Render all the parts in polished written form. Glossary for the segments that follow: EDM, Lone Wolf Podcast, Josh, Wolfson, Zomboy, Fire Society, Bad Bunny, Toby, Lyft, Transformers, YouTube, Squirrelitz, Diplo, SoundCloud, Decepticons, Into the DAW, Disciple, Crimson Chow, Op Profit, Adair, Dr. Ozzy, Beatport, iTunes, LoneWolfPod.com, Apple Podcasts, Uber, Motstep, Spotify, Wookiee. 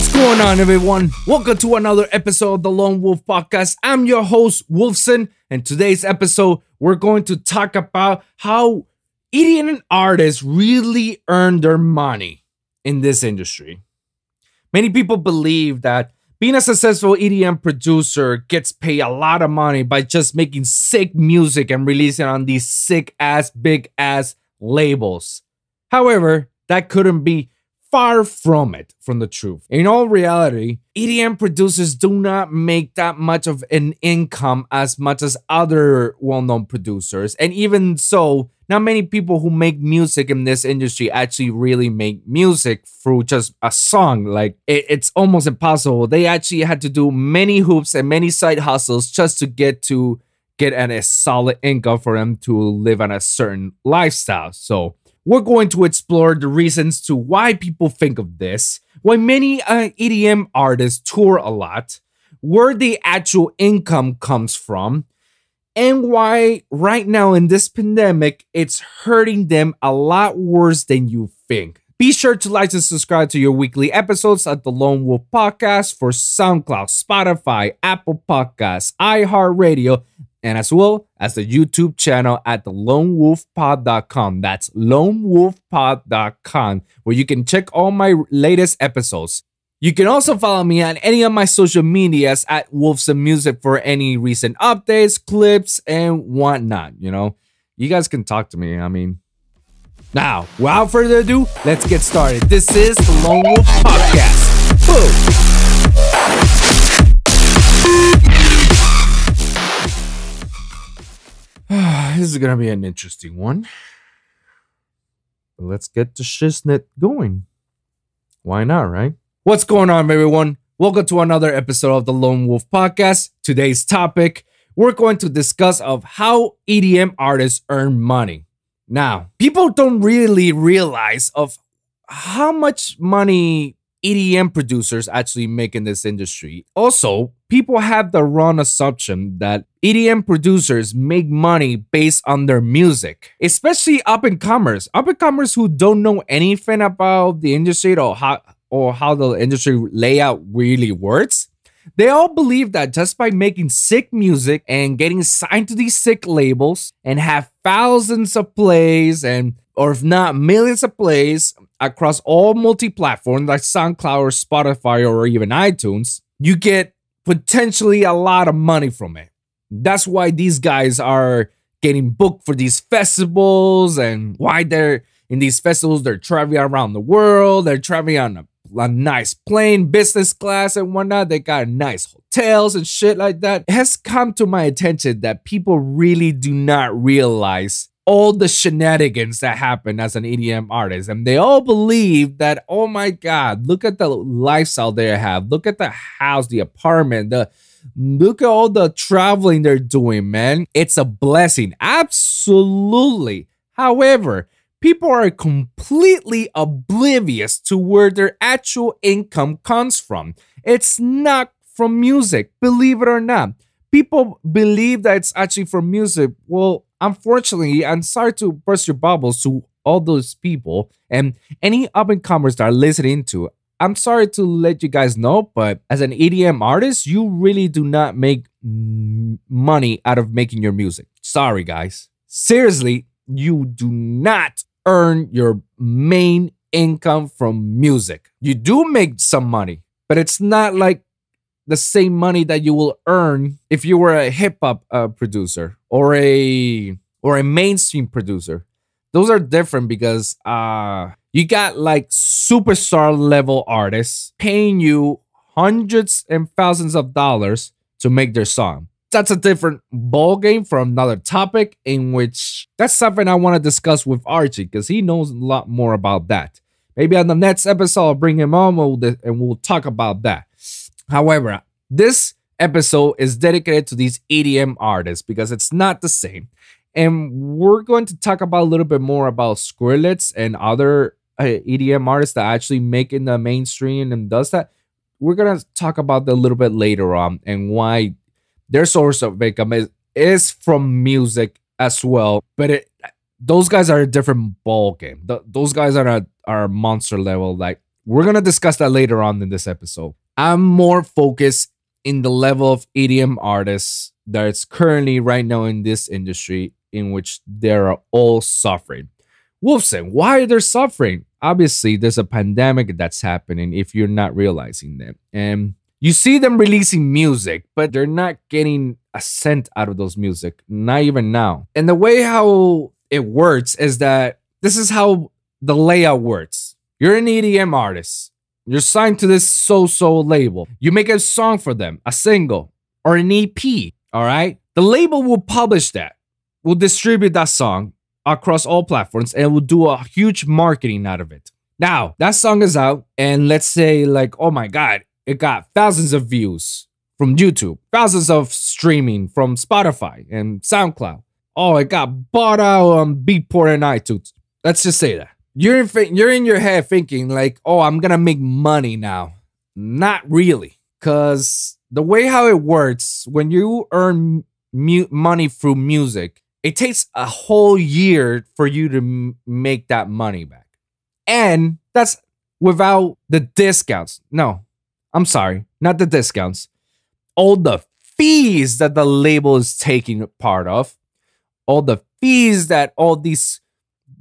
What's going on, everyone? Welcome to another episode of the Lone Wolf Podcast. I'm your host, Wolfson, and today's episode, we're going to talk about how EDM artists really earn their money in this industry. Many people believe that being a successful EDM producer gets paid a lot of money by just making sick music and releasing on these sick-ass, big-ass labels. However, that couldn't be far from it, from the truth. In all reality, EDM producers do not make that much of an income as much as other well-known producers. And even so, not many people who make music in this industry actually really make music through just a song. Like, it's almost impossible. They actually had to do many hoops and many side hustles just to get a solid income for them to live on a certain lifestyle. So we're going to explore the reasons to why people think of this, why many EDM artists tour a lot, where the actual income comes from, and why right now in this pandemic, it's hurting them a lot worse than you think. Be sure to like and subscribe to your weekly episodes at the Lone Wolf Podcast for SoundCloud, Spotify, Apple Podcasts, iHeartRadio, and as well as the YouTube channel at the LoneWolfPod.com. That's LoneWolfPod.com, where you can check all my latest episodes. You can also follow me on any of my social medias at Wolfson Music for any recent updates, clips, and whatnot. You know, you guys can talk to me. I mean, now, without further ado, let's get started. This is the Lone Wolf Podcast. Boom! This is going to be an interesting one. Let's get the shiznit going. Why not, right? What's going on, everyone? Welcome to another episode of the Lone Wolf Podcast. Today's topic, we're going to discuss of how EDM artists earn money. Now, people don't really realize of how much money EDM producers actually make in this industry. Also, people have the wrong assumption that EDM producers make money based on their music, especially up-and-comers who don't know anything about the industry or how the industry layout really works. They all believe that just by making sick music and getting signed to these sick labels and have thousands of plays and, or if not millions of plays across all multi-platforms like SoundCloud or Spotify or even iTunes, you get potentially a lot of money from it. That's why these guys are getting booked for these festivals and why they're in these festivals. They're traveling around the world. They're traveling on a nice plane, business class and whatnot. They got nice hotels and shit like that. It has come to my attention that people really do not realize all the shenanigans that happen as an EDM artist. And they all believe that, oh my God, look at the lifestyle they have. Look at the house, the apartment, look at all the traveling they're doing, man. It's a blessing. Absolutely. However, people are completely oblivious to where their actual income comes from. It's not from music, believe it or not. People believe that it's actually from music. Well, unfortunately, I'm sorry to burst your bubbles to all those people and any up-and-comers that are listening to. I'm sorry to let you guys know, but as an EDM artist, you really do not make money out of making your music. Sorry, guys. Seriously, you do not earn your main income from music. You do make some money, but it's not like the same money that you will earn if you were a hip hop producer or a mainstream producer. Those are different because you got like superstar level artists paying you hundreds and thousands of dollars to make their song. That's a different ball game for another topic, in which that's something I want to discuss with Archie because he knows a lot more about that. Maybe on the next episode, I'll bring him on and we'll talk about that. However, this episode is dedicated to these EDM artists because it's not the same. And we're going to talk about a little bit more about Squirrelitz and other EDM artists that actually make in the mainstream and does that. We're going to talk about that a little bit later on and why their source of income is from music as well. But those guys are a different ballgame. Those guys are monster level, like We're going to discuss that later on in this episode. I'm more focused in the level of EDM artists that's currently right now in this industry, in which they are all suffering. Wolfson, why are they suffering? Obviously, there's a pandemic that's happening if you're not realizing that. And you see them releasing music, but they're not getting a cent out of those music, not even now. And the way how it works is that this is how the layout works. You're an EDM artist. You're signed to this so-so label. You make a song for them, a single or an EP, all right? The label will publish that, will distribute that song across all platforms, and will do a huge marketing out of it. Now, that song is out, and let's say like, oh my God, it got thousands of views from YouTube, thousands of streaming from Spotify and SoundCloud. Oh, it got bought out on Beatport and iTunes. Let's just say that. You're in your head thinking like, oh, I'm going to make money now. Not really. Because the way how it works, when you earn money through music, it takes a whole year for you to make that money back. And that's without the discounts. No, I'm sorry. Not the discounts. All the fees that the label is taking part of. All the fees that all these...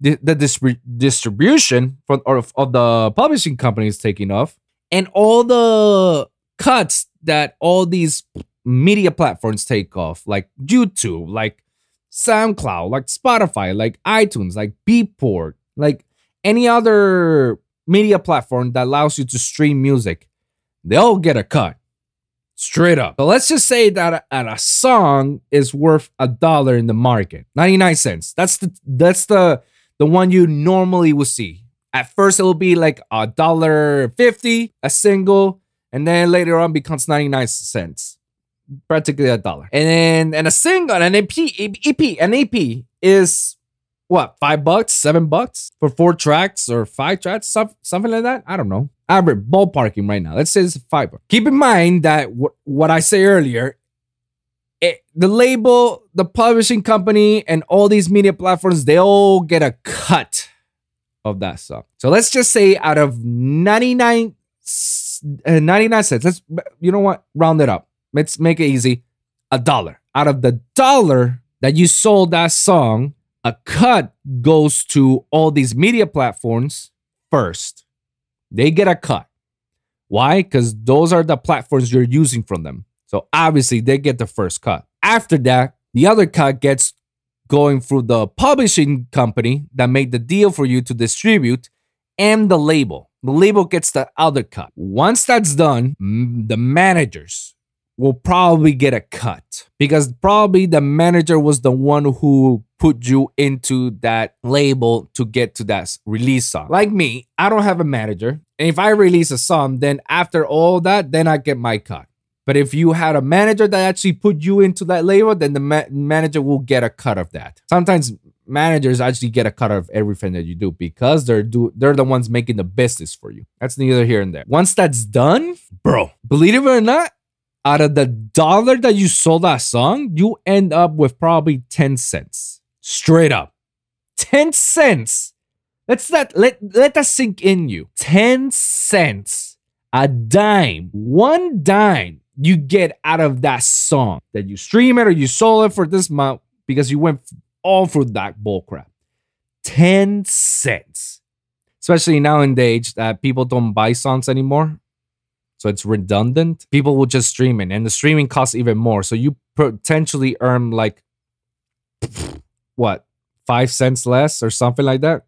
The distribution of the publishing company is taking off, and all the cuts that all these media platforms take off, like YouTube, like SoundCloud, like Spotify, like iTunes, like Beatport, like any other media platform that allows you to stream music, they all get a cut straight up. But let's just say that a song is worth $1 in the market, 99 cents. That's the one you normally will see. At first, it will be like $1.50 a single, and then later on becomes 99 cents, practically $1. And a single, an EP is what, $5, $7 for 4 tracks or 5 tracks, something like that. I don't know. Average ballparking right now. Let's say it's $5. Keep in mind that what I say earlier. The label, the publishing company, and all these media platforms, they all get a cut of that song. So let's just say out of 99 cents, let's, you know what? Round it up. Let's make it easy. $1. Out of the $1 that you sold that song, a cut goes to all these media platforms first. They get a cut. Why? Because those are the platforms you're using from them. So obviously they get the first cut. After that, the other cut gets going through the publishing company that made the deal for you to distribute, and the label. The label gets the other cut. Once that's done, the managers will probably get a cut, because probably the manager was the one who put you into that label to get to that release song. Like me, I don't have a manager. And if I release a song, then after all that, then I get my cut. But if you had a manager that actually put you into that label, then the manager will get a cut of that. Sometimes managers actually get a cut of everything that you do, because they're the ones making the business for you. That's neither here nor there. Once that's done, bro, believe it or not, out of the $1 that you sold that song, you end up with probably 10 cents. Straight up. 10 cents. Let that sink in you. 10 cents. A dime. 1 dime. You get out of that song that you stream it or you sold it for this month, because you went all through that bullcrap. 10 cents. Especially now in the age that people don't buy songs anymore. So it's redundant. People will just stream it, and the streaming costs even more. So you potentially earn like, what, 5 cents less or something like that?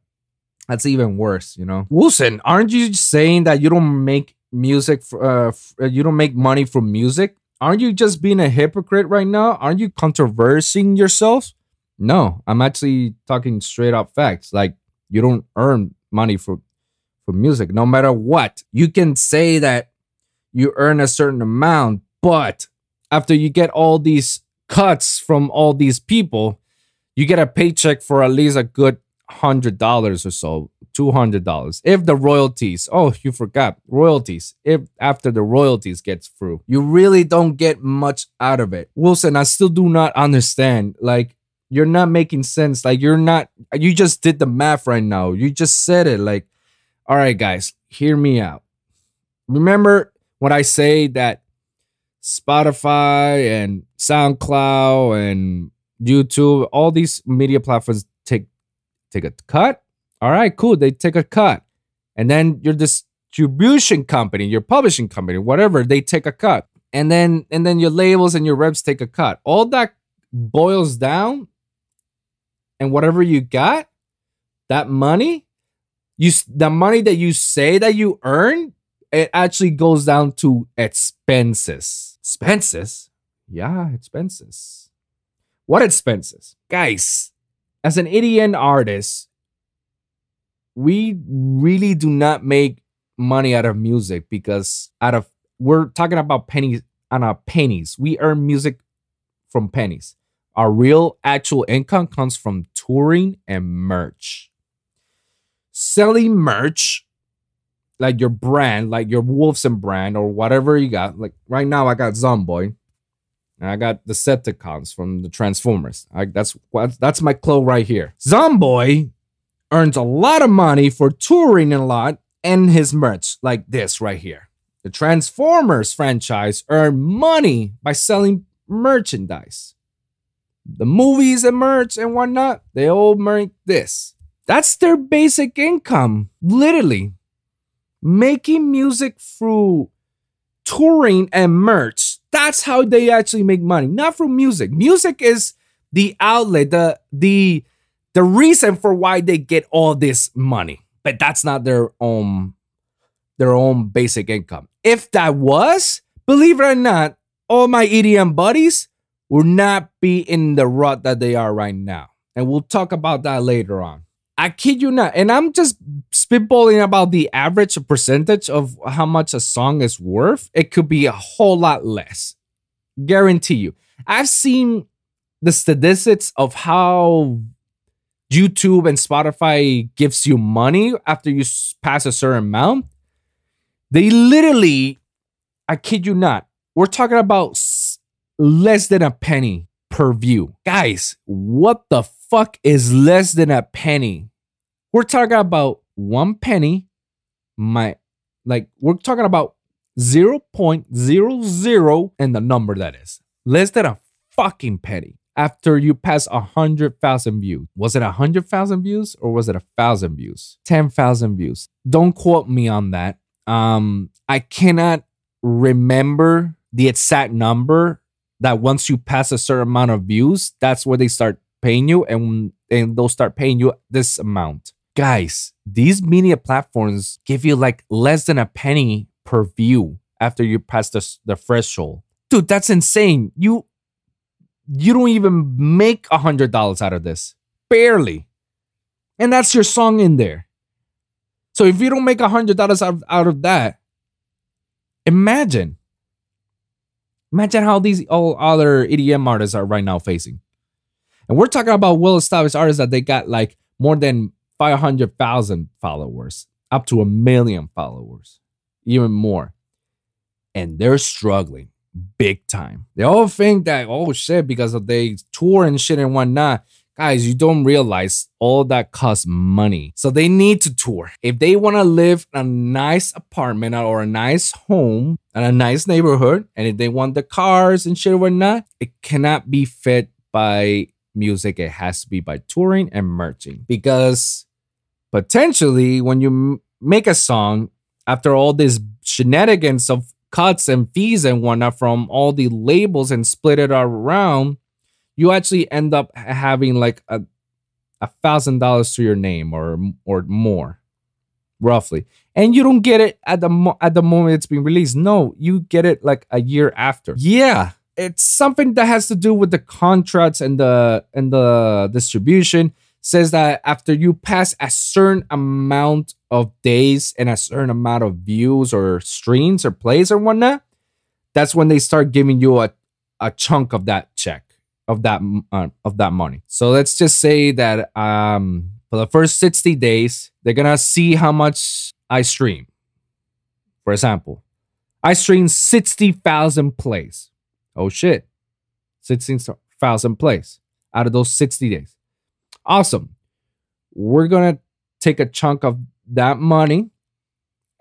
That's even worse, you know? Wilson, aren't you saying that you don't make music, you don't make money from music? Aren't you just being a hypocrite right now? Aren't you controversing yourself? No, I'm actually talking straight up facts. Like, you don't earn money for music, no matter what. You can say that you earn a certain amount, but after you get all these cuts from all these people, you get a paycheck for at least a good $100 or so, $200. If the royalties, oh, you forgot royalties. If after the royalties gets through, you really don't get much out of it. Wilson, I still do not understand. Like, you're not making sense. Like, you just did the math right now. You just said it. Like, all right, guys, hear me out. Remember when I say that Spotify and SoundCloud and YouTube, all these media platforms take a cut? All right, cool. They take a cut. And then your distribution company, your publishing company, whatever, they take a cut. And then your labels and your reps take a cut. All that boils down, and whatever you got, that money, the money that you say that you earn, it actually goes down to expenses. Expenses? Yeah, expenses. What expenses? Guys, as an EDM artist, we really do not make money out of music, because we're talking about pennies on our pennies. We earn music from pennies. Our real actual income comes from touring and merch. Selling merch, like your brand, like your Wolves and brand or whatever you got. Like right now I got Zomboy and I got Decepticons from the Transformers. That's my clone right here. Zomboy earns a lot of money for touring a lot and his merch, like this right here. The Transformers franchise earned money by selling merchandise. The movies and merch and whatnot, they all make this. That's their basic income, literally. Making music through touring and merch, that's how they actually make money, not from music. Music is the outlet, the reason for why they get all this money. But that's not their own basic income. If that was, believe it or not, all my EDM buddies will not be in the rut that they are right now. And we'll talk about that later on. I kid you not. And I'm just spitballing about the average percentage of how much a song is worth. It could be a whole lot less. Guarantee you. I've seen the statistics of how YouTube and Spotify gives you money after you pass a certain amount. They literally, I kid you not, we're talking about less than a penny per view. Guys, what the fuck is less than a penny? We're talking about 1 penny. We're talking about 0.00 and the number that is. Less than a fucking penny. After you pass 100,000 views. Was it 100,000 views or was it 1,000 views? 10,000 views. Don't quote me on that. I cannot remember the exact number that once you pass a certain amount of views, that's where they start paying you, and they'll start paying you this amount. Guys, these media platforms give you like less than a penny per view after you pass the threshold. Dude, that's insane. You don't even make $100 out of this. Barely. And that's your song in there. So if you don't make $100 out of that, imagine how these all other EDM artists are right now facing. And we're talking about well-established artists that they got like more than 500,000 followers, up to 1 million followers, even more. And they're struggling big time. They all think that, oh shit, because of they tour and shit and whatnot. Guys, you don't realize all that costs money. So they need to tour. If they want to live in a nice apartment or a nice home and a nice neighborhood, and if they want the cars and shit or whatnot, it cannot be fed by music. It has to be by touring and merching. Because potentially when you make a song, after all this shenanigans of cuts and fees and whatnot from all the labels and split it around, you actually end up having like $1,000 to your name or more, roughly. And you don't get it at the moment it's being released. No, you get it like a year after. Yeah, it's something that has to do with the contracts and the distribution. Says that after you pass a certain amount of days and a certain amount of views or streams or plays or whatnot, that's when they start giving you a chunk of that check. Of that money. So let's just say that for the first 60 days, they're gonna see how much I stream. For example, I stream 60,000 plays. Oh shit, 16,000 plays out of those 60 days. Awesome. We're gonna take a chunk of that money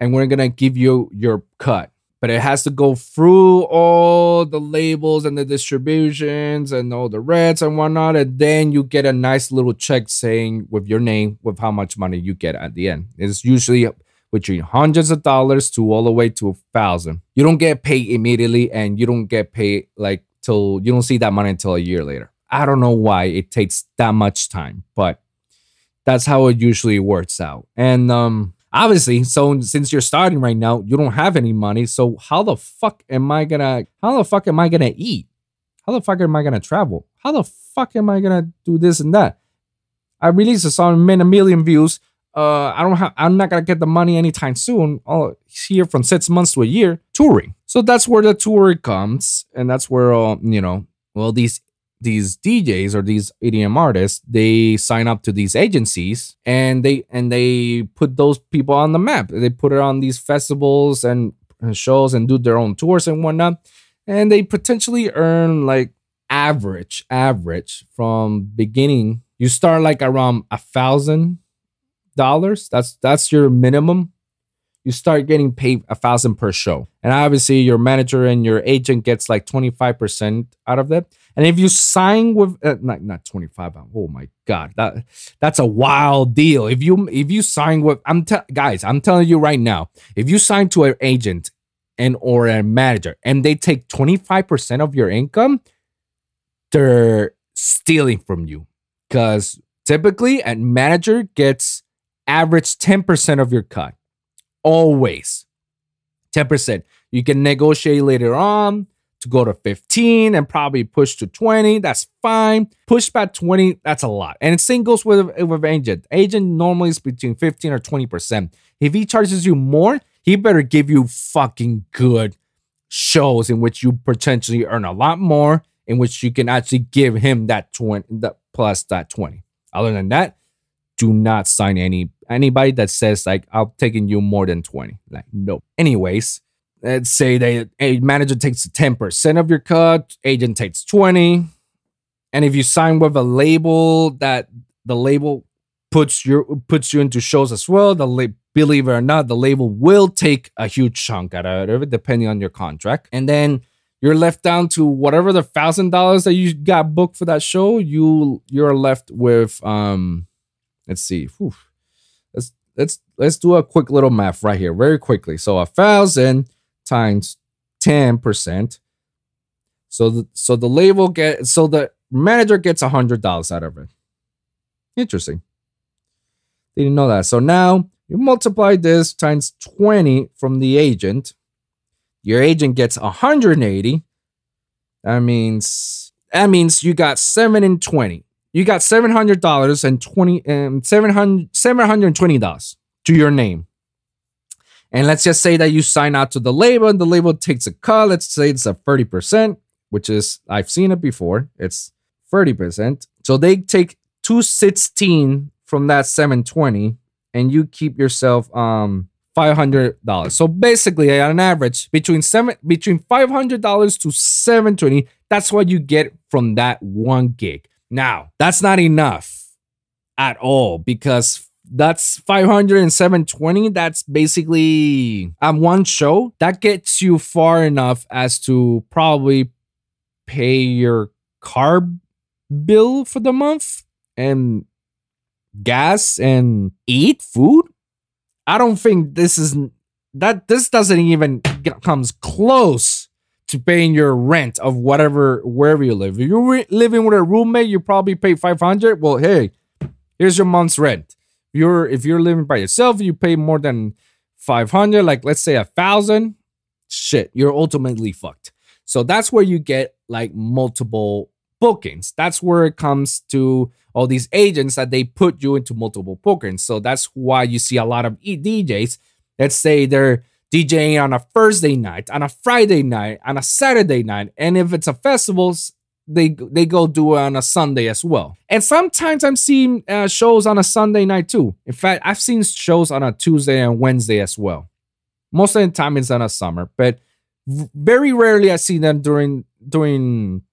and we're gonna give you your cut. But it has to go through all the labels and the distributions and all the reds and whatnot. And then you get a nice little check saying with your name, with how much money you get at the end. It's usually between hundreds of dollars to all the way to $1,000. You don't get paid immediately, and you don't get paid like till you don't see that money until a year later. I don't know why it takes that much time, but that's how it usually works out. And, obviously, so since you're starting right now, you don't have any money. So how the fuck am I gonna eat? How the fuck am I gonna travel? How the fuck am I gonna do this and that? I released a song, made a million views. I'm not gonna get the money anytime soon. Oh, here from 6 months to a year touring. So that's where the touring comes, and that's where these DJs or these EDM artists, they sign up to these agencies, and they put those people on the map. They put it on these festivals and shows and do their own tours and whatnot. And they potentially earn like average from beginning. You start like around $1,000. That's your minimum. You start getting paid $1,000 per show. And obviously your manager and your agent gets like 25% out of that. And if you sign with not 25, oh my God, that's a wild deal. If you sign with, I'm telling you right now, if you sign to an agent and or a manager and they take 25% of your income, they're stealing from you, because typically a manager gets average 10% of your cut. Always 10%. You can negotiate later on to go to 15 and probably push to 20. That's fine. Push back 20. That's a lot. And the same goes with agent. Agent normally is between 15 or 20%. If he charges you more, he better give you fucking good shows in which you potentially earn a lot more, in which you can actually give him that 20 plus that 20. Other than that, do not sign anybody that says like I'm taking you more than 20. Like no. Anyways, let's say that a manager takes 10% of your cut, agent takes 20, and if you sign with a label that the label puts you into shows as well, believe it or not, the label will take a huge chunk out of it depending on your contract, and then you're left down to whatever the $1,000 that you got booked for that show. You're left with let's see. Whew. Let's do a quick little math right here, very quickly. So 1,000 times 10%. So the manager gets $100 out of it. Interesting. Didn't know that. So now you multiply this times 20 from the agent. Your agent gets 180. That means you got 7 and 20. You got $700 and $720 to your name. And let's just say that you sign out to the label and the label takes a cut. Let's say it's a 30%, which is, I've seen it before. It's 30%. So they take 216 from that 720 and you keep yourself $500. So basically on average between $500 to $720, that's what you get from that one gig. Now, that's not enough at all, because that's 500 and 720. That's basically on one show. That gets you far enough as to probably pay your car bill for the month and gas and eat food. I don't think this doesn't even comes close to paying your rent of wherever you live. If you're living with a roommate, you probably pay $500. Well, hey, here's your month's rent. If you're living by yourself, you pay more than $500. Like let's say $1,000. Shit, you're ultimately fucked. So that's where you get like multiple bookings. That's where it comes to all these agents that they put you into multiple bookings. So that's why you see a lot of DJs. Let's say they're DJing on a Thursday night, on a Friday night, on a Saturday night. And if it's a festival, they go do it on a Sunday as well. And sometimes I'm seeing shows on a Sunday night too. In fact, I've seen shows on a Tuesday and Wednesday as well. Most of the time it's on a summer, but very rarely I see them during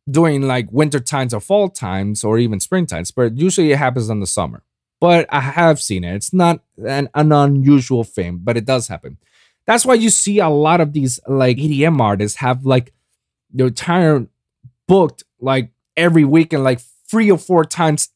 like winter times or fall times or even spring times, but usually it happens in the summer. But I have seen it. It's not an unusual thing, but it does happen. That's why you see a lot of these like EDM artists have like their time booked like every weekend, like 3 or 4 times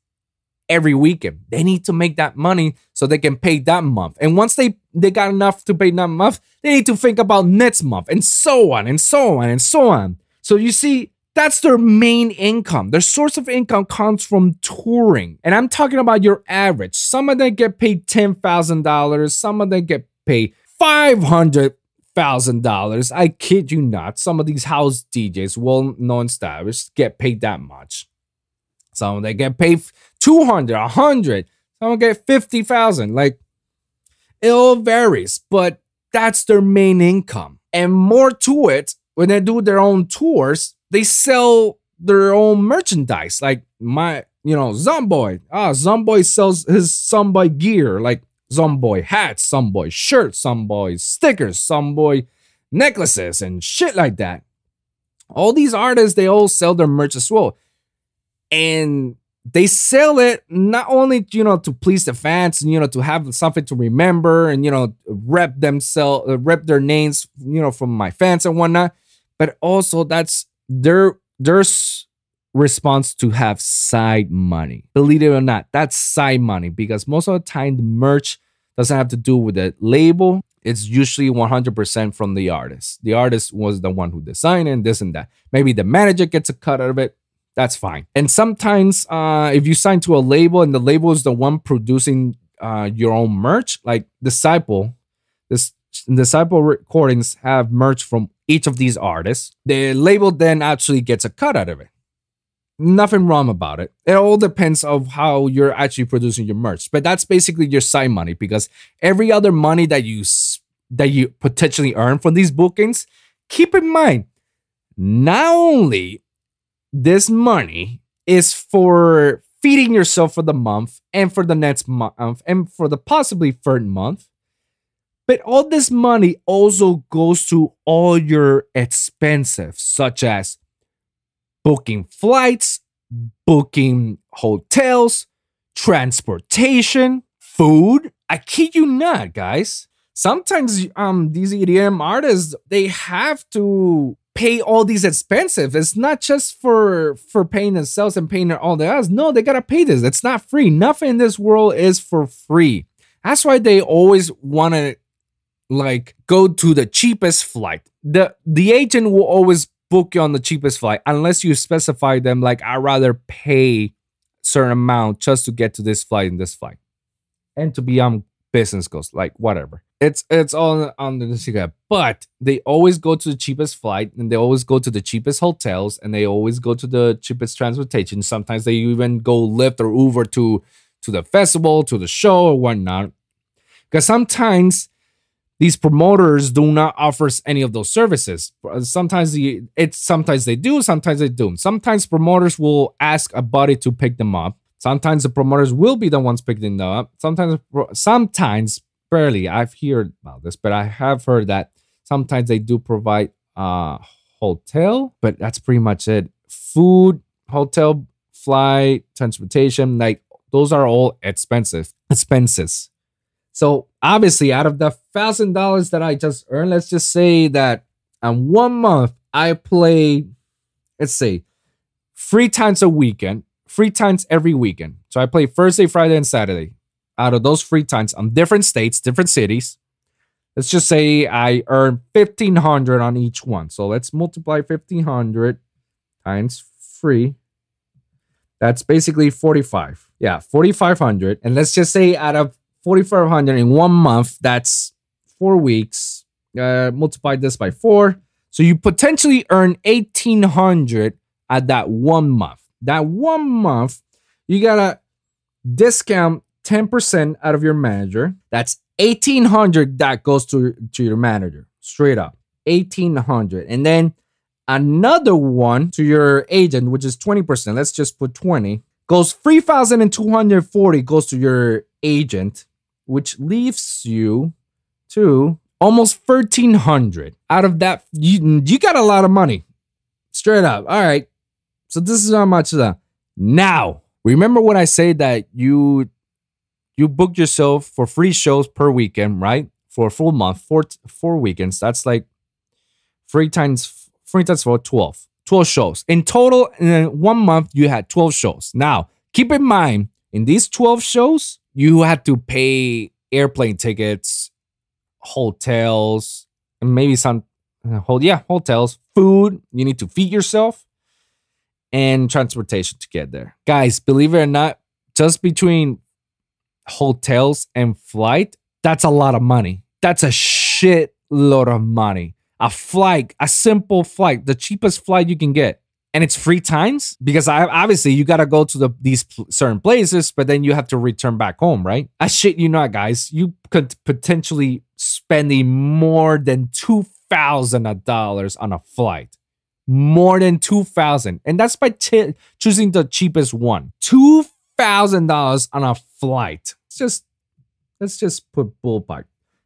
every weekend. They need to make that money so they can pay that month. And once they got enough to pay that month, they need to think about next month and so on and so on and so on. So you see, that's their main income. Their source of income comes from touring. And I'm talking about your average. Some of them get paid $10,000. Some of them get paid $500,000. I kid you not. Some of these house DJs, well-known stylists, get paid that much. Some of them get paid $200, $100. Some get $50,000. Like, it all varies, but that's their main income. And more to it, when they do their own tours, they sell their own merchandise. Like my, you know, Zomboy. Zomboy sells his Zomboy gear, like Zomboy hats, Zomboy shirts, Zomboy stickers, Zomboy necklaces, and shit like that. All these artists, they all sell their merch as well. And they sell it not only, you know, to please the fans and, you know, to have something to remember and, you know, rep themselves, rep their names, you know, from my fans and whatnot, but also that's their response to have side money. Believe it or not, that's side money, because most of the time the merch doesn't have to do with the label. It's usually 100% from the artist. The artist was the one who designed it and this and that. Maybe the manager gets a cut out of it. That's fine. And sometimes if you sign to a label and the label is the one producing your own merch, like Disciple, this Disciple recordings have merch from each of these artists. The label then actually gets a cut out of it. Nothing wrong about it. It all depends on how you're actually producing your merch. But that's basically your side money, because every other money that you potentially earn from these bookings, keep in mind, not only this money is for feeding yourself for the month and for the next month and for the possibly third month, but all this money also goes to all your expenses, such as booking flights, booking hotels, transportation, food. I kid you not, guys. Sometimes these EDM artists, they have to pay all these expenses. It's not just for paying themselves and paying all the others. No, they gotta pay this. It's not free. Nothing in this world is for free. That's why they always want to like go to the cheapest flight. The agent will always book you on the cheapest flight unless you specify them like, I'd rather pay a certain amount just to get to this flight and this flight, and to be on business goals, like whatever. It's all on the cigarette, but they always go to the cheapest flight, and they always go to the cheapest hotels, and they always go to the cheapest transportation. Sometimes they even go Lyft or Uber to the festival, to the show or whatnot. Because sometimes these promoters do not offer any of those services. Sometimes they do, sometimes they don't. Sometimes promoters will ask a buddy to pick them up. Sometimes the promoters will be the ones picking them up. Sometimes. Barely. I've heard about this, but I have heard that sometimes they do provide hotel, but that's pretty much it. Food, hotel, flight, transportation, like those are all expenses. So obviously, out of the $1,000 that I just earned, let's just say that in 1 month I play, let's say, 3 times every weekend. So I play Thursday, Friday, and Saturday. Out of those 3 times on different states, different cities, let's just say I earn $1,500 on each one. So let's multiply 1,500 times 3. That's basically 45. Yeah, 4,500. And let's just say out of 4,500 in 1 month, that's 4 weeks. Multiply this by 4. So you potentially earn 1,800 at that 1 month. That 1 month, you gotta discount 10% out of your manager. That's 1,800 that goes to your manager. Straight up. 1,800. And then another one to your agent, which is 20%. Let's just put 20. Goes 3,240 goes to your agent, which leaves you to almost 1,300. Out of that, you got a lot of money. Straight up. All right. So this is how much that. Now, remember when I say that you booked yourself for 3 shows per weekend, right? for a full month, four weekends. That's like three times for 12 shows in total. In 1 month, you had 12 shows. Now, keep in mind, in these 12 shows, you had to pay airplane tickets, hotels, and maybe some hotels, food. You need to feed yourself and transportation to get there. Guys, believe it or not, just between hotels and flight, that's a lot of money. That's a shit load of money. A flight, a simple flight, the cheapest flight you can get. And it's 3 times because obviously you got to go to these certain places, but then you have to return back home, right? I shit you not, guys. You could potentially spending more than $2,000 on a flight. More than $2,000. And that's by choosing the cheapest one. $2,000 on a flight. Let's just put ballpark.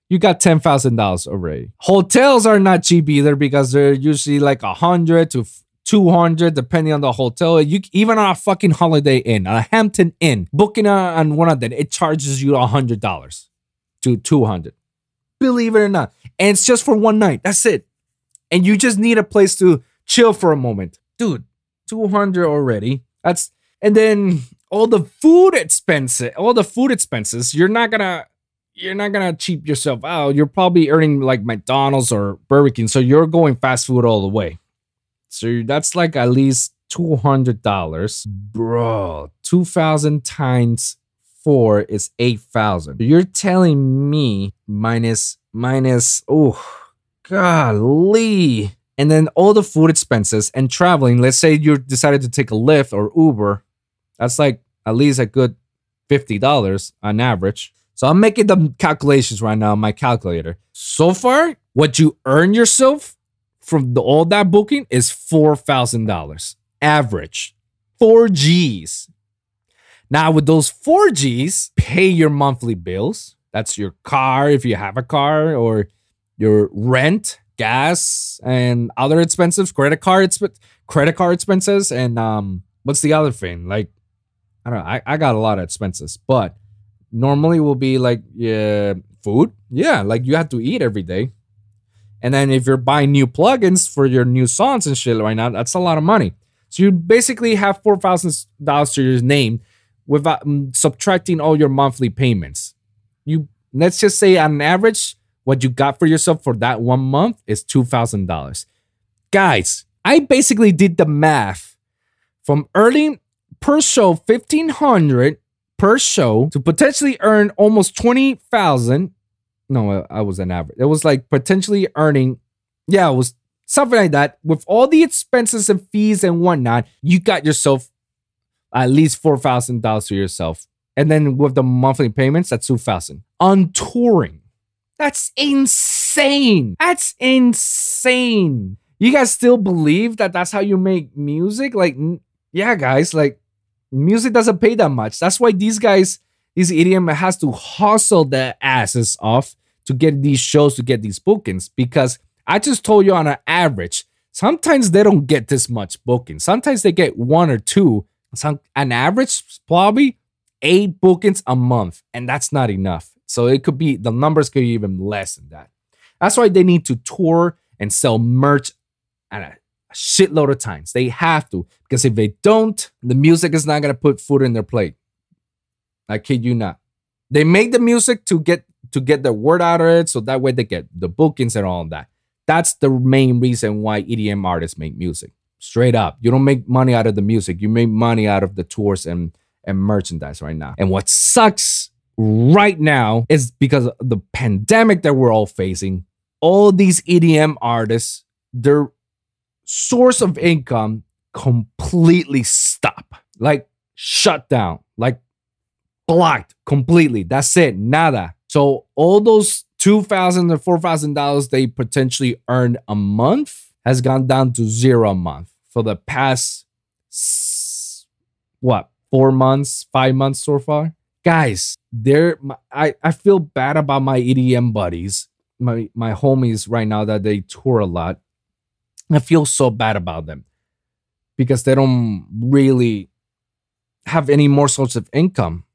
You got $10,000 already. Hotels are not cheap either because they're usually like $100 to $200 depending on the hotel. You even on a fucking Holiday Inn, a Hampton Inn, booking on one of them, it charges you $100 to $200. Believe it or not, and it's just for 1 night. That's it, and you just need a place to chill for a moment, dude. $200 already. That's and then all the food expenses. You're not gonna cheap yourself out. You're probably earning like McDonald's or Burger King, so you're going fast food all the way. So that's like at least $200, bro. 2,000 times 4 is 8,000. You're telling me minus. Oh, golly! And then all the food expenses and traveling. Let's say you decided to take a Lyft or Uber. That's like at least a good $50 on average. So I'm making the calculations right now on my calculator. So far, what you earn yourself from all that booking is $4,000 average. 4 G's. Now, with those 4 G's, pay your monthly bills. That's your car, if you have a car, or your rent, gas, and other expenses, credit card expenses, and what's the other thing? Like, I don't know. I got a lot of expenses, but normally will be like, yeah, food. Yeah, like you have to eat every day. And then if you're buying new plugins for your new songs and shit right now, that's a lot of money. So you basically have $4,000 to your name without subtracting all your monthly payments. You let's just say on average, what you got for yourself for that 1 month is $2,000. Guys, I basically did the math from earning per show $1,500 per show to potentially earn almost $20,000. No, I was an average. It was like potentially earning, yeah, it was something like that. With all the expenses and fees and whatnot, you got yourself at least $4,000 to yourself. And then with the monthly payments, that's $2,000. On touring. That's insane. That's insane. You guys still believe that that's how you make music? Like, yeah, guys, like music doesn't pay that much. That's why these guys, these EDM has to hustle their asses off to get these shows, to get these bookings. Because I just told you on an average, sometimes they don't get this much bookings. Sometimes they get 1 or 2. On average, probably 8 bookings a month, and that's not enough. So it could be the numbers could be even less than that. That's why they need to tour and sell merch at a shitload of times. They have to, because if they don't, the music is not gonna put food in their plate. I kid you not. They make the music to get the word out of it, so that way they get the bookings and all of that. That's the main reason why EDM artists make music. Straight up. You don't make money out of the music. You make money out of the tours and merchandise right now. And what sucks right now is because of the pandemic that we're all facing, all these EDM artists, their source of income completely stop. Like shut down. Like blocked completely. That's it. Nada. So all those $2,000 or $4,000 they potentially earned a month has gone down to $0 a month for the past, 4 months, 5 months so far? Guys, I feel bad about my EDM buddies, my homies right now that they tour a lot. I feel so bad about them because they don't really have any more source of income.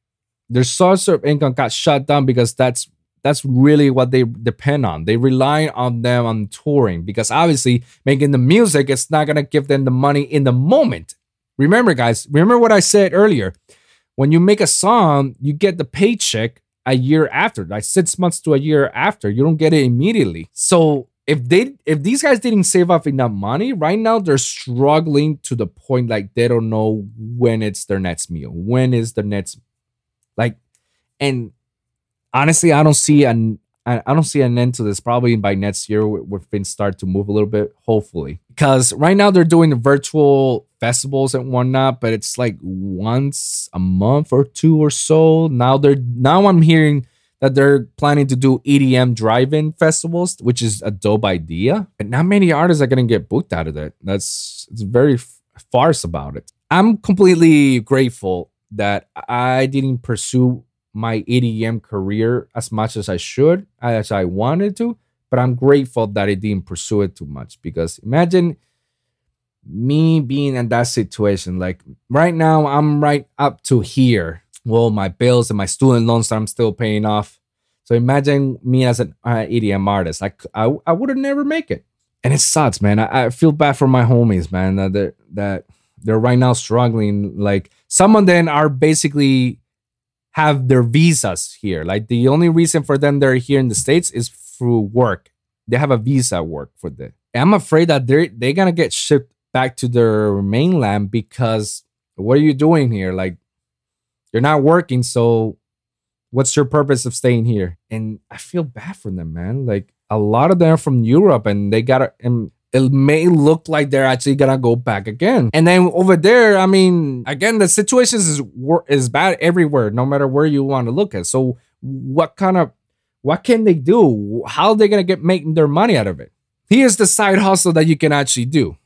Their source of income got shut down because that's That's really what they depend on. They rely on them on touring, because obviously making the music, it's not going to give them the money in the moment. Remember, guys, remember what I said earlier. When you make a song, you get the paycheck a year after, like 6 months to a year after. You don't get it immediately. So if these guys didn't save up enough money, right now they're struggling to the point like they don't know when it's their next meal. When is the next, like, and honestly, I don't see an end to this. Probably by next year, where things start to move a little bit, hopefully. Because right now they're doing the virtual festivals and whatnot, but it's like once a month or two or so. Now I'm hearing that they're planning to do EDM drive-in festivals, which is a dope idea. But not many artists are gonna get booked out of that. It's very farce about it. I'm completely grateful that I didn't pursue my EDM career as much as I should, as I wanted to, but I'm grateful that I didn't pursue it too much, because imagine me being in that situation. Like right now, I'm right up to here. Well, my bills and my student loans that I'm still paying off. So imagine me as an EDM artist. I would have never make it. And it sucks, man. I feel bad for my homies, man, that they're right now struggling. Like some of them are basically have their visas here. Like the only reason for them they're here in the States is through work. They have a visa work for them. And I'm afraid that they're gonna get shipped back to their mainland, because what are you doing here? Like you're not working, so what's your purpose of staying here? And I feel bad for them, man. Like a lot of them are from Europe, and they gotta, and it may look like they're actually gonna go back again. And then over there, I mean, again, the situation is bad everywhere, no matter where you want to look at. So what can they do? How are they gonna make their money out of it? Here's the side hustle that you can actually do.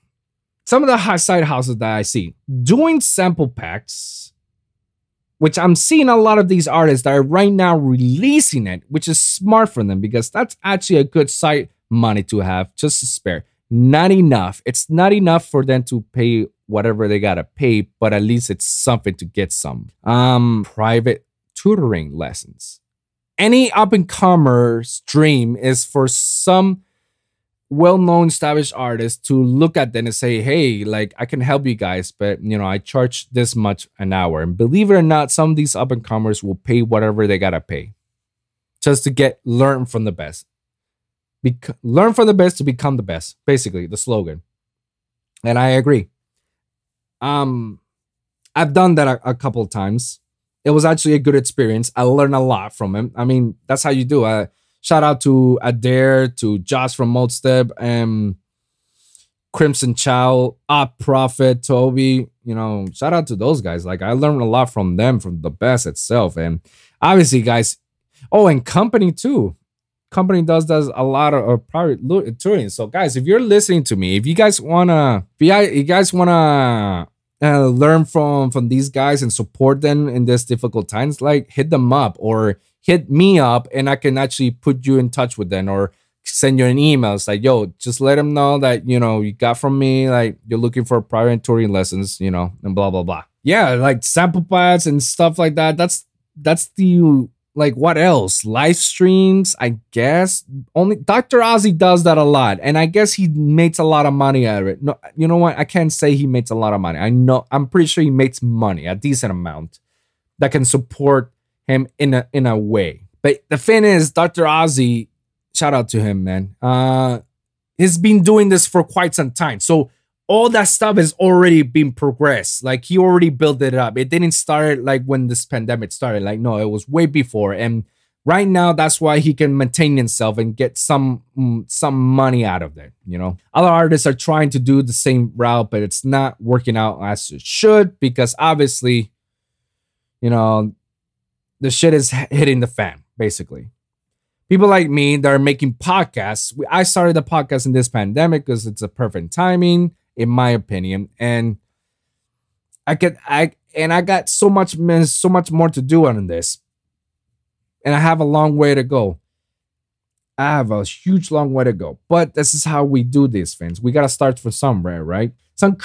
Some of the side hustles that I see. Doing sample packs, which I'm seeing a lot of these artists that are right now releasing it, which is smart for them, because that's actually a good side money to have, just to spare. Not enough. It's not enough for them to pay whatever they gotta pay, but at least it's something to get some. Private tutoring lessons. Any up-and-comer's dream is for some well-known established artist to look at them and say, hey, like, I can help you guys, but, you know, I charge this much an hour. And believe it or not, some of these up-and-comers will pay whatever they gotta pay just to learn from the best. Learn from the best to become the best, basically the slogan. And I agree. I've done that a couple of times. It was actually a good experience. I learned a lot from him. I mean, that's how you do. Shout out to Adair, to Josh from Motstep, Crimson Chow, Op Profit, Toby. You know, shout out to those guys. Like, I learned a lot from them, from the best itself. And obviously, guys. Oh, and company too. Company does a lot of private touring. So guys, if you're listening to me, if you guys wanna learn from these guys and support them in these difficult times, like hit them up or hit me up, and I can actually put you in touch with them or send you an email. It's like, yo, just let them know that, you know, you got from me, like you're looking for private touring lessons, you know, and blah blah blah. Yeah, like sample pads and stuff like that. That's the, like, what else? Live streams, I guess. Only Dr. Ozzy does that a lot. And I guess he makes a lot of money out of it. No, you know what? I can't say he makes a lot of money. I know, I'm pretty sure he makes money, a decent amount that can support him in a way. But the thing is, Dr. Ozzy, shout out to him, man. He's been doing this for quite some time. So all that stuff has already been progressed. Like, he already built it up. It didn't start like when this pandemic started. Like, no, it was way before. And right now, that's why he can maintain himself and get some money out of there, you know? Other artists are trying to do the same route, but it's not working out as it should, because obviously, you know, the shit is hitting the fan, basically. People like me that are making podcasts. I started the podcast in this pandemic because it's a perfect timing, in my opinion, and I got so much more to do on this, and I have a long way to go. I have a huge long way to go, but this is how we do these things. We gotta start from somewhere, right? Some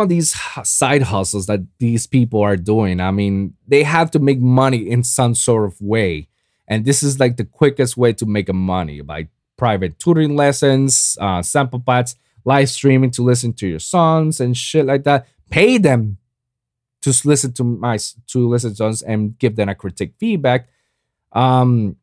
of these side hustles that these people are doing, I mean, they have to make money in some sort of way, And this is like the quickest way to make money by private tutoring lessons, sample pads, live streaming to listen to your songs and shit like that. Pay them to listen to songs and give them a critique feedback. Going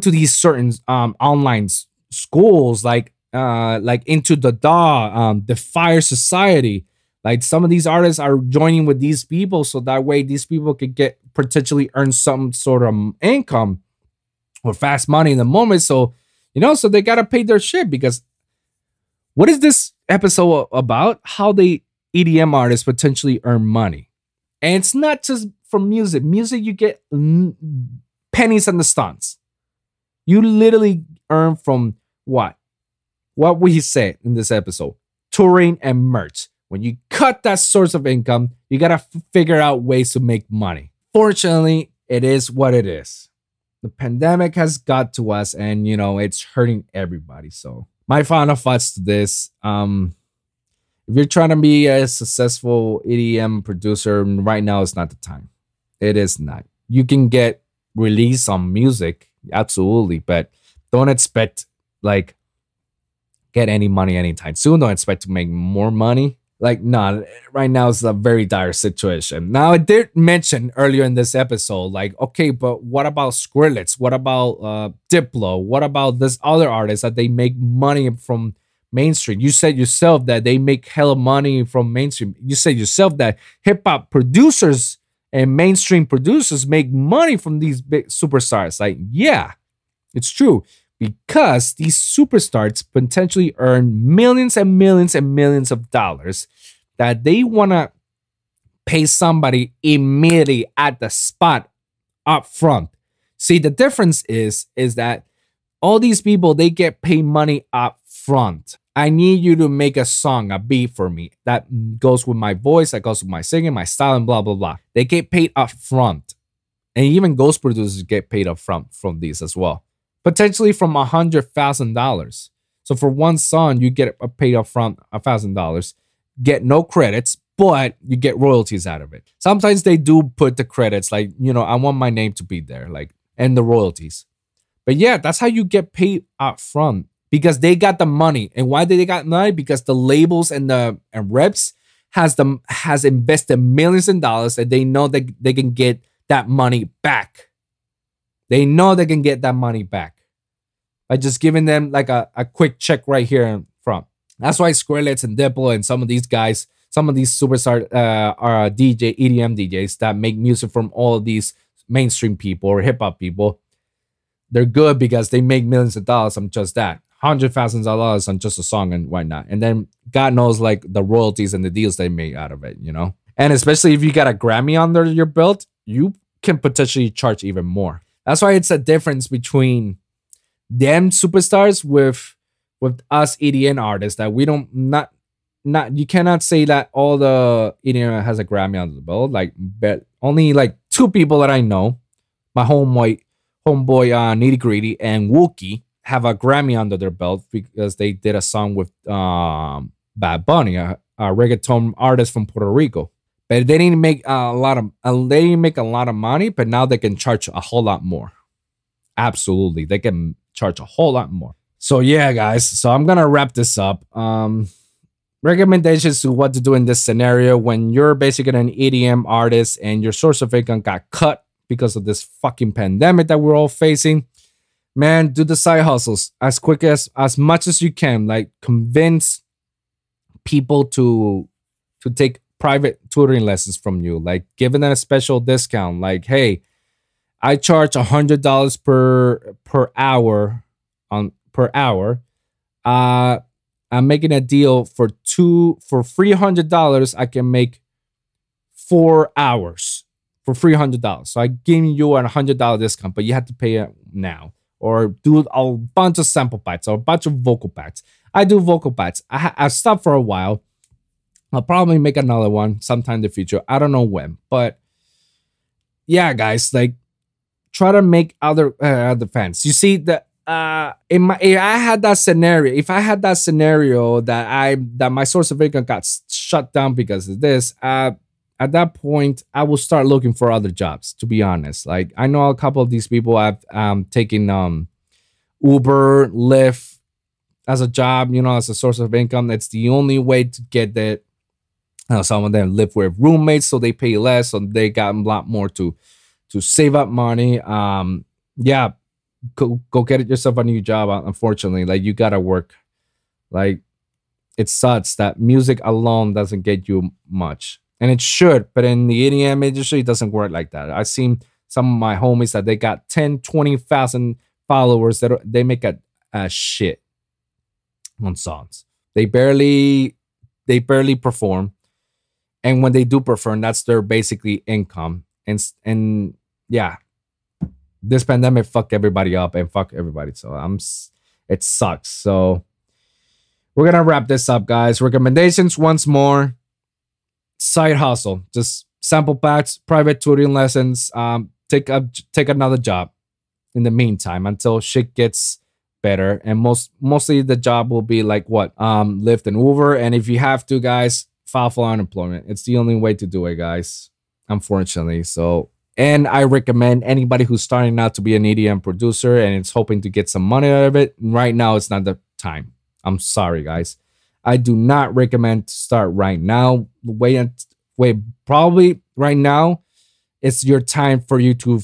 to these certain online schools like Into the DAW, the Fire Society. Like some of these artists are joining with these people so that way these people could get potentially earn some sort of income or fast money in the moment. So, you know, so they got to pay their shit because what is this episode about? How they EDM artists potentially earn money. And it's not just from music. Music, you get pennies on the stunts. You literally earn from what? What we said in this episode, touring and merch. When you cut that source of income, you got to figure out ways to make money. Fortunately, it is what it is. The pandemic has got to us and, you know, it's hurting everybody. So my final thoughts to this. If you're trying to be a successful EDM producer, right now is not the time. It is not. You can get release on music. Absolutely. But don't expect like get any money anytime soon. Don't expect to make more money. Like, nah, right now it's a very dire situation. Now, I did mention earlier in this episode, like, okay, but what about Squirrelitz? What about Diplo? What about this other artist that they make money from mainstream? You said yourself that they make hella money from mainstream. You said yourself that hip-hop producers and mainstream producers make money from these big superstars. Like, yeah, it's true. Because these superstars potentially earn millions and millions and millions of dollars that they want to pay somebody immediately at the spot up front. See, the difference is that all these people, they get paid money up front. I need you to make a song, a beat for me. That goes with my voice, that goes with my singing, my style, and blah, blah, blah. They get paid up front. And even ghost producers get paid up front from these as well. Potentially from $100,000. So for one song, you get a paid up front $1,000, get no credits, but you get royalties out of it. Sometimes they do put the credits, like, you know, I want my name to be there, like, and the royalties. But yeah, that's how you get paid up front because they got the money. And why did they got money? Because the labels and the reps has invested millions of dollars and they know that they can get that money back. They know they can get that money back by just giving them like a quick check right here in front. That's why Squirrelitz and Diplo and some of these guys, some of these superstar are EDM DJs that make music from all of these mainstream people or hip hop people. They're good because they make millions of dollars on just that. $100,000 on just a song and whatnot. And then God knows like the royalties and the deals they make out of it, you know? And especially if you got a Grammy under your belt, you can potentially charge even more. That's why it's a difference between them superstars with us EDM artists that we don't not you cannot say that all the EDM has a Grammy under the belt. Like, but only like two people that I know, my homeboy Nitty Gritty and Wookiee have a Grammy under their belt because they did a song with Bad Bunny, a reggaeton artist from Puerto Rico. But they didn't make a lot of money, but now they can charge a whole lot more. Absolutely. They can charge a whole lot more. So yeah, guys. So I'm going to wrap this up. Recommendations to what to do in this scenario when you're basically an EDM artist and your source of income got cut because of this fucking pandemic that we're all facing. Man, do the side hustles as quick as much as you can. Like, convince people to take private tutoring lessons from you, like giving them a special discount. Like, hey, I charge $100 per hour per hour. I'm making a deal for $300. I can make 4 hours for $300. So I give you a $100 discount, but you have to pay it now. Or do a bunch of sample packs or a bunch of vocal packs. I do vocal packs. I stopped for a while. I'll probably make another one sometime in the future. I don't know when, but yeah, guys, like try to make other fans. You see that if I had that scenario that my source of income got shut down because of this, at that point, I will start looking for other jobs, to be honest. Like, I know a couple of these people have taken Uber, Lyft as a job, you know, as a source of income. That's the only way to get that. Some of them live with roommates, so they pay less, so they got a lot more to save up money. Yeah, go get yourself a new job, unfortunately. Like, you gotta work. Like, it sucks that music alone doesn't get you much. And it should, but in the EDM industry, it doesn't work like that. I've seen some of my homies that they got 10, 20,000 followers that they make a shit on songs. They barely perform. And when they do perform, that's their basically income. And yeah, this pandemic fucked everybody up and fucked everybody. So it sucks. So we're going to wrap this up, guys. Recommendations once more. Side hustle. Just sample packs, private tutoring lessons. Take another job in the meantime until shit gets better. And mostly the job will be like what? Lyft and Uber. And if you have to, guys, file for unemployment. It's the only way to do it, guys, unfortunately. So, and I recommend anybody who's starting out to be an EDM producer and is hoping to get some money out of it. Right now, it's not the time. I'm sorry, guys. I do not recommend to start right now. Wait, probably right now, it's your time for you to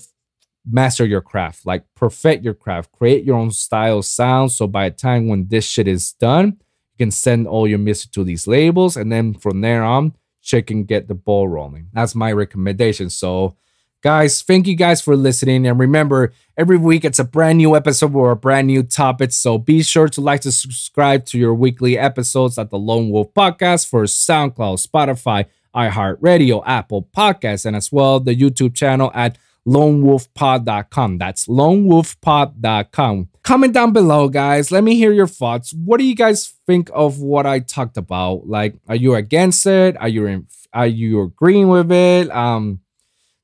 master your craft, like perfect your craft, create your own style sound. So by the time when this shit is done, can send all your music to these labels, and then from there on, shit can get the ball rolling. That's my recommendation. So, guys, thank you guys for listening. And remember, every week it's a brand new episode or a brand new topic. So be sure to like to subscribe to your weekly episodes at the Lone Wolf Podcast for SoundCloud, Spotify, iHeartRadio, Apple Podcasts, and as well the YouTube channel at LoneWolfPod.com. That's LoneWolfPod.com. Comment down below, guys. Let me hear your thoughts. What do you guys think of what I talked about? Like, are you against it? Are you agreeing with it?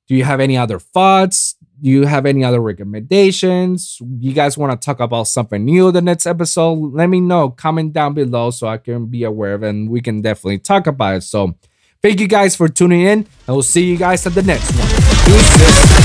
Do you have any other thoughts? Do you have any other recommendations? You guys want to talk about something new the next episode? Let me know. Comment down below so I can be aware of it and we can definitely talk about it. So thank you guys for tuning in, and we'll see you guys at the next one. Peace.